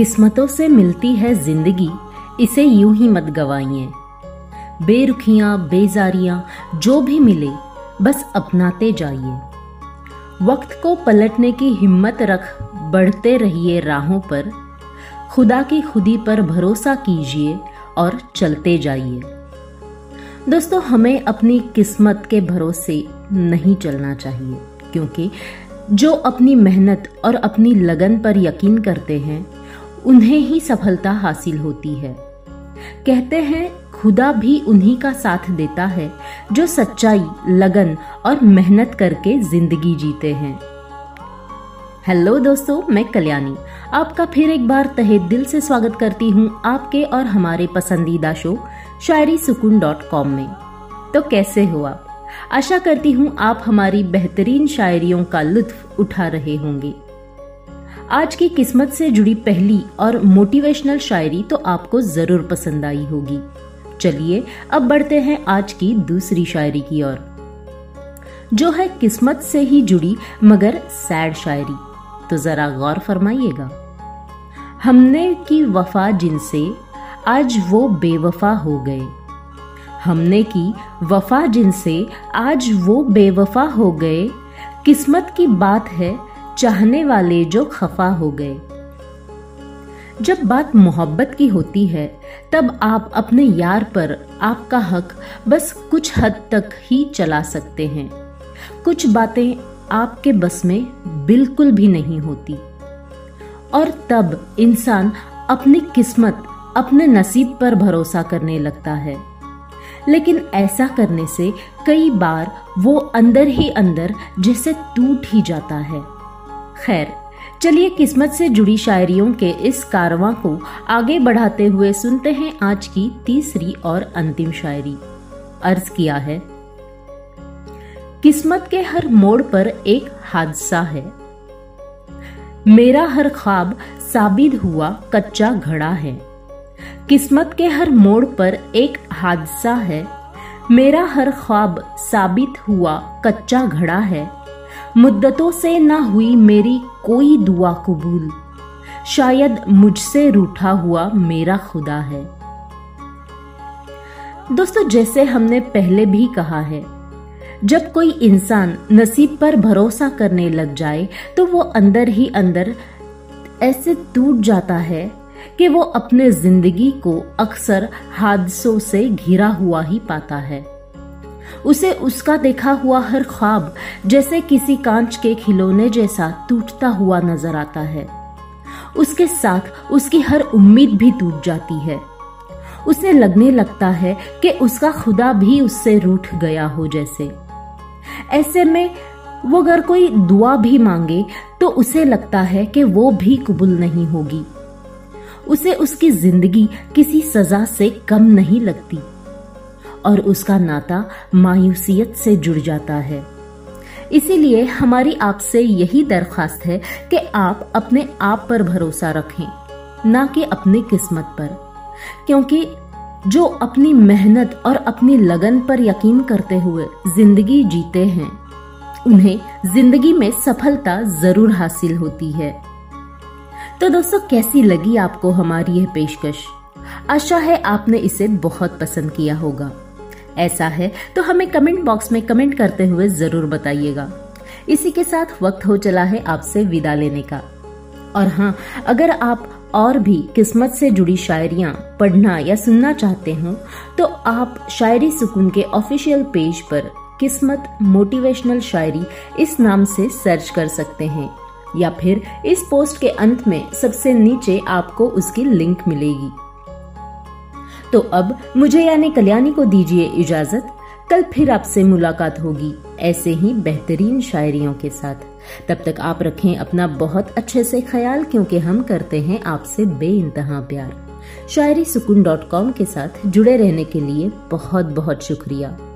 किस्मतों से मिलती है जिंदगी, इसे यूं ही मत गवाइए। बेरुखियां बेजारियां जो भी मिले बस अपनाते जाइए। वक्त को पलटने की हिम्मत रख बढ़ते रहिए राहों पर। खुदा की खुदी पर भरोसा कीजिए और चलते जाइए। दोस्तों, हमें अपनी किस्मत के भरोसे नहीं चलना चाहिए, क्योंकि जो अपनी मेहनत और अपनी लगन पर यकीन करते हैं उन्हें ही सफलता हासिल होती है। कहते हैं खुदा भी उन्हीं का साथ देता है जो सच्चाई, लगन और मेहनत करके जिंदगी जीते हैं। हेलो दोस्तों, मैं कल्याणी आपका फिर एक बार तहे दिल से स्वागत करती हूँ आपके और हमारे पसंदीदा शो शायरी सुकून .com में। तो कैसे हो आप? आशा करती हूँ आप हमारी बेहतरीन शायरियों का लुत्फ उठा रहे होंगे। आज की किस्मत से जुड़ी पहली और मोटिवेशनल शायरी तो आपको जरूर पसंद आई होगी। चलिए अब बढ़ते हैं आज की दूसरी शायरी की ओर, जो है किस्मत से ही जुड़ी मगर सैड शायरी। तो जरा गौर फरमाइएगा। हमने की वफा जिनसे आज वो बेवफा हो गए, हमने की वफा जिनसे आज वो बेवफा हो गए। किस्मत की बात है चाहने वाले जो खफा हो गए। जब बात मोहब्बत की होती है तब आप अपने यार पर आपका हक बस कुछ हद तक ही चला सकते हैं। कुछ बातें आपके बस में बिल्कुल भी नहीं होती, और तब इंसान अपनी किस्मत, अपने नसीब पर भरोसा करने लगता है। लेकिन ऐसा करने से कई बार वो अंदर ही अंदर जैसे टूट ही जाता है। खैर, चलिए किस्मत से जुड़ी शायरियों के इस कारवां को आगे बढ़ाते हुए सुनते हैं आज की तीसरी और अंतिम शायरी। अर्ज किया है, किस्मत के हर मोड़ पर एक हादसा है। मेरा हर ख्वाब साबित हुआ कच्चा घड़ा है। किस्मत के हर मोड़ पर एक हादसा है। मेरा हर ख्वाब साबित हुआ कच्चा घड़ा है। मुद्दतों से ना हुई मेरी कोई दुआ कबूल। शायद मुझसे रूठा हुआ मेरा खुदा है। दोस्तों, जैसे हमने पहले भी कहा है, जब कोई इंसान नसीब पर भरोसा करने लग जाए तो वो अंदर ही अंदर ऐसे टूट जाता है कि वो अपने जिंदगी को अक्सर हादसों से घिरा हुआ ही पाता है। उसे उसका देखा हुआ हर ख्वाब जैसे किसी कांच के खिलौने जैसा टूटता हुआ नजर आता है। उसके साथ उसकी हर उम्मीद भी टूट जाती है। उसे लगने लगता है कि उसका खुदा भी उससे रूठ गया हो जैसे। ऐसे में वो अगर कोई दुआ भी मांगे तो उसे लगता है कि वो भी कबूल नहीं होगी। उसे उसकी जिंदगी किसी सजा से कम नहीं लगती, और उसका नाता मायूसियत से जुड़ जाता है। इसीलिए हमारी आपसे यही दरख्वास्त है कि आप अपने आप पर भरोसा रखें, ना कि अपनी किस्मत पर, क्योंकि जो अपनी मेहनत और अपनी लगन पर यकीन करते हुए जिंदगी जीते हैं उन्हें जिंदगी में सफलता जरूर हासिल होती है। तो दोस्तों, कैसी लगी आपको हमारी यह पेशकश? आशा है आपने इसे बहुत पसंद किया होगा। ऐसा है तो हमें कमेंट बॉक्स में कमेंट करते हुए जरूर बताइएगा। इसी के साथ वक्त हो चला है आपसे विदा लेने का। और हाँ, अगर आप और भी किस्मत से जुड़ी शायरियां पढ़ना या सुनना चाहते हो तो आप शायरी सुकून के ऑफिशियल पेज पर किस्मत मोटिवेशनल शायरी इस नाम से सर्च कर सकते हैं, या फिर इस पोस्ट के अंत में सबसे नीचे आपको उसकी लिंक मिलेगी। तो अब मुझे यानी कल्याणी को दीजिए इजाजत। कल फिर आपसे मुलाकात होगी ऐसे ही बेहतरीन शायरियों के साथ। तब तक आप रखें अपना बहुत अच्छे से ख्याल, क्योंकि हम करते हैं आपसे बेइंतहा प्यार। शायरी सुकून .com के साथ जुड़े रहने के लिए बहुत बहुत शुक्रिया।